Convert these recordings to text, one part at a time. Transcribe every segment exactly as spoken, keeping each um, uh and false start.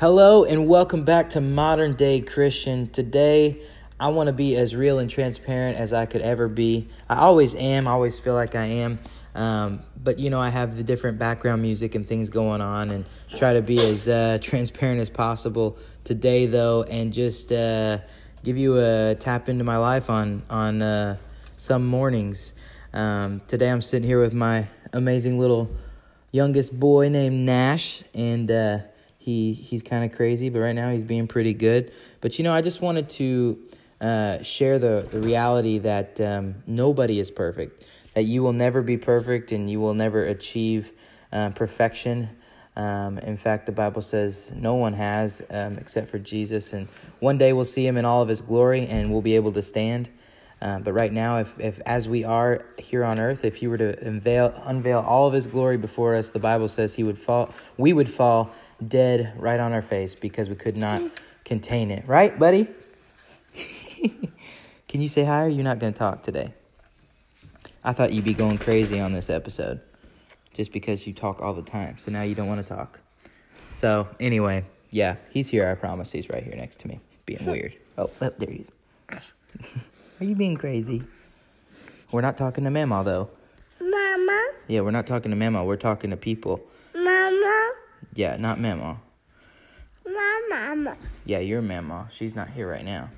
Hello and welcome back to Modern Day Christian. Today, I want to be as real and transparent as I could ever be. I always am. I always feel like I am. Um, but, you know, I have the different background music and things going on and try to be as uh, transparent as possible today, though, and just uh, give you a tap into my life on, on uh, some mornings. Um, today, I'm sitting here with my amazing little youngest boy named Nash, and uh He he's kind of crazy, but right now he's being pretty good. But, you know, I just wanted to uh, share the, the reality that um, nobody is perfect, that you will never be perfect and you will never achieve uh, perfection. Um, in fact, the Bible says no one has um, except for Jesus. And one day we'll see him in all of his glory and we'll be able to stand. Uh, but right now, if, if as we are here on earth, if you were to unveil unveil all of his glory before us, the Bible says he would fall. We would fall dead right on our face because we could not contain it. Right, buddy? Can you say hi? Or you're not going to talk today. I thought you'd be going crazy on this episode just because you talk all the time. So now you don't want to talk. So anyway, yeah, he's here. I promise he's right here next to me. Being weird. Oh, oh there he is. Are you being crazy? We're not talking to Mama, though. Mama? Yeah, we're not talking to Mama. We're talking to people. Mama? Yeah, not Mama. My Mama. Yeah, you're Mama. She's not here right now.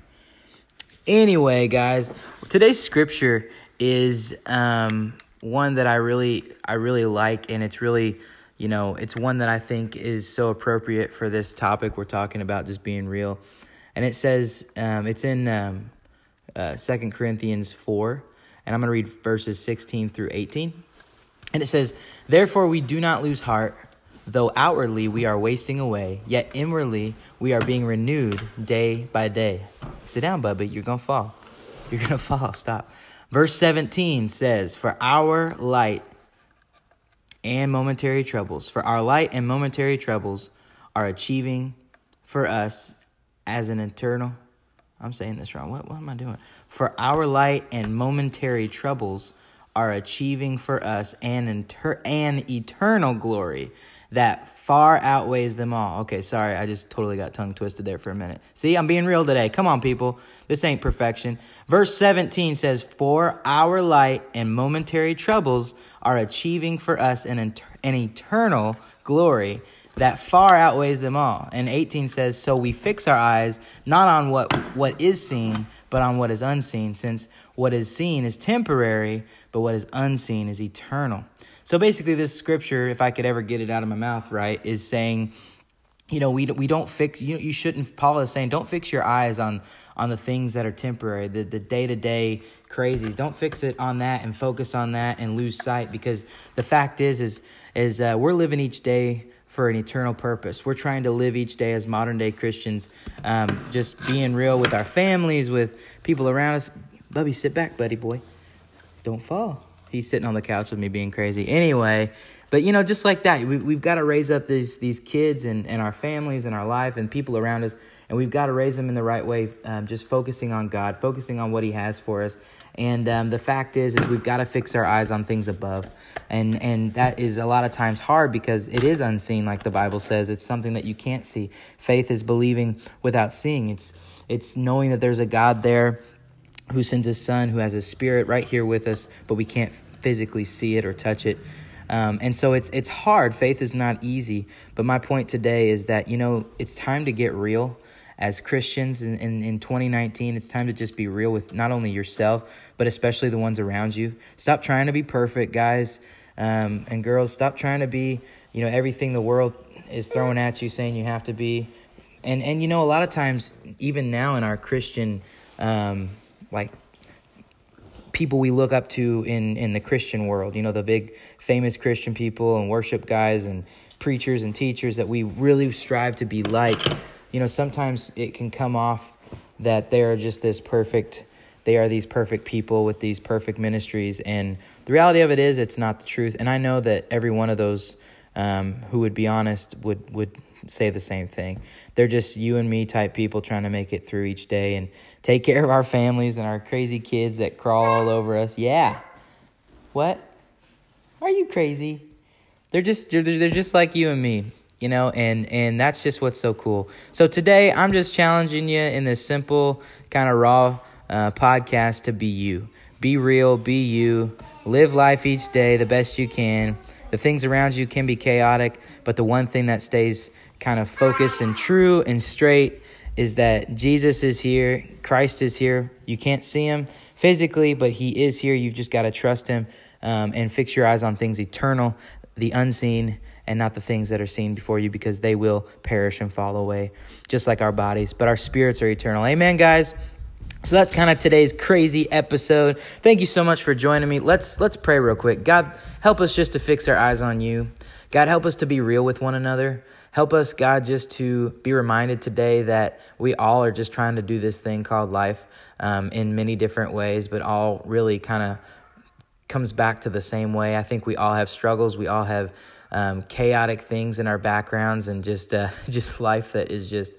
Anyway, guys, today's scripture is um, one that I really, I really like, and it's really, you know, it's one that I think is so appropriate for this topic we're talking about, just being real. And it says, um, it's in... Um, Uh, Second Corinthians four, and I'm going to read verses sixteen through eighteen. And it says, "Therefore we do not lose heart, though outwardly we are wasting away, yet inwardly we are being renewed day by day." Sit down, Bubba. You're going to fall. You're going to fall. Stop. Verse seventeen says, "For our light and momentary troubles, for our light and momentary troubles are achieving for us as an eternal..." I'm saying this wrong. What, what am I doing? "For our light and momentary troubles are achieving for us an, inter- an eternal glory that far outweighs them all." Okay, sorry. I just totally got tongue twisted there for a minute. See, I'm being real today. Come on, people. This ain't perfection. Verse seventeen says, "For our light and momentary troubles are achieving for us an, inter- an eternal glory that far outweighs them all." And eighteen says, "So we fix our eyes not on what, what is seen, but on what is unseen, since what is seen is temporary, but what is unseen is eternal." So basically this scripture, if I could ever get it out of my mouth right, is saying, you know, we we don't fix, you you shouldn't, Paul is saying, don't fix your eyes on on the things that are temporary, the, the day-to-day crazies. Don't fix it on that and focus on that and lose sight, because the fact is, is, is uh, we're living each day for an eternal purpose. We're trying to live each day as modern day Christians, um, just being real with our families, with people around us. Bubby, sit back, buddy boy. Don't fall. He's sitting on the couch with me being crazy. Anyway, but you know, just like that, we, we've got to raise up these these kids and, and our families and our life and people around us, and we've got to raise them in the right way, um, just focusing on God, focusing on what he has for us. And um, the fact is, is we've got to fix our eyes on things above. And and that is a lot of times hard because it is unseen, like the Bible says. It's something that you can't see. Faith is believing without seeing. It's it's knowing that there's a God there who sends his son, who has his spirit right here with us, but we can't physically see it or touch it. Um, and so it's it's hard. Faith is not easy. But my point today is that, you know, it's time to get real. As Christians in, in, in twenty nineteen, it's time to just be real with not only yourself, but especially the ones around you. Stop trying to be perfect, guys um, and girls. Stop trying to be, you know, everything the world is throwing at you, saying you have to be. And, and you know, a lot of times, even now in our Christian, um, like, people we look up to in, in the Christian world, you know, the big famous Christian people and worship guys and preachers and teachers that we really strive to be like, you know, sometimes it can come off that they are just this perfect, they are these perfect people with these perfect ministries. And the reality of it is it's not the truth. And I know that every one of those um, who would be honest would, would say the same thing. They're just you and me type people trying to make it through each day and take care of our families and our crazy kids that crawl all over us. Yeah. What? Are you crazy? They're just, they're, they're just like you and me. you know, and, and that's just what's so cool. So today I'm just challenging you in this simple kind of raw uh, podcast to be you. Be real, be you, live life each day the best you can. The things around you can be chaotic, but the one thing that stays kind of focused and true and straight is that Jesus is here, Christ is here. You can't see him physically, but he is here. You've just got to trust him um, and fix your eyes on things eternal, the unseen, and not the things that are seen before you, because they will perish and fall away, just like our bodies. But our spirits are eternal. Amen, guys. So that's kind of today's crazy episode. Thank you so much for joining me. Let's let's pray real quick. God, help us just to fix our eyes on you. God, help us to be real with one another. Help us, God, just to be reminded today that we all are just trying to do this thing called life um, in many different ways, but all really kind of comes back to the same way. I think we all have struggles. We all have um, chaotic things in our backgrounds and just uh, just life that is just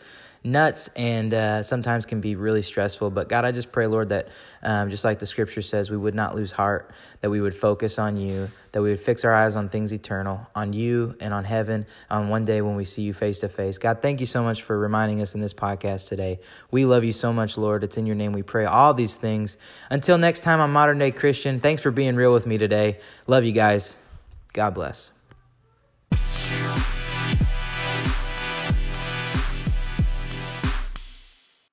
nuts and uh, sometimes can be really stressful. But God, I just pray, Lord, that um, just like the scripture says, we would not lose heart, that we would focus on you, that we would fix our eyes on things eternal, on you and on heaven, on one day when we see you face to face. God, thank you so much for reminding us in this podcast today. We love you so much, Lord. It's in your name we pray all these things. Until next time on Modern Day Christian, thanks for being real with me today. Love you guys. God bless.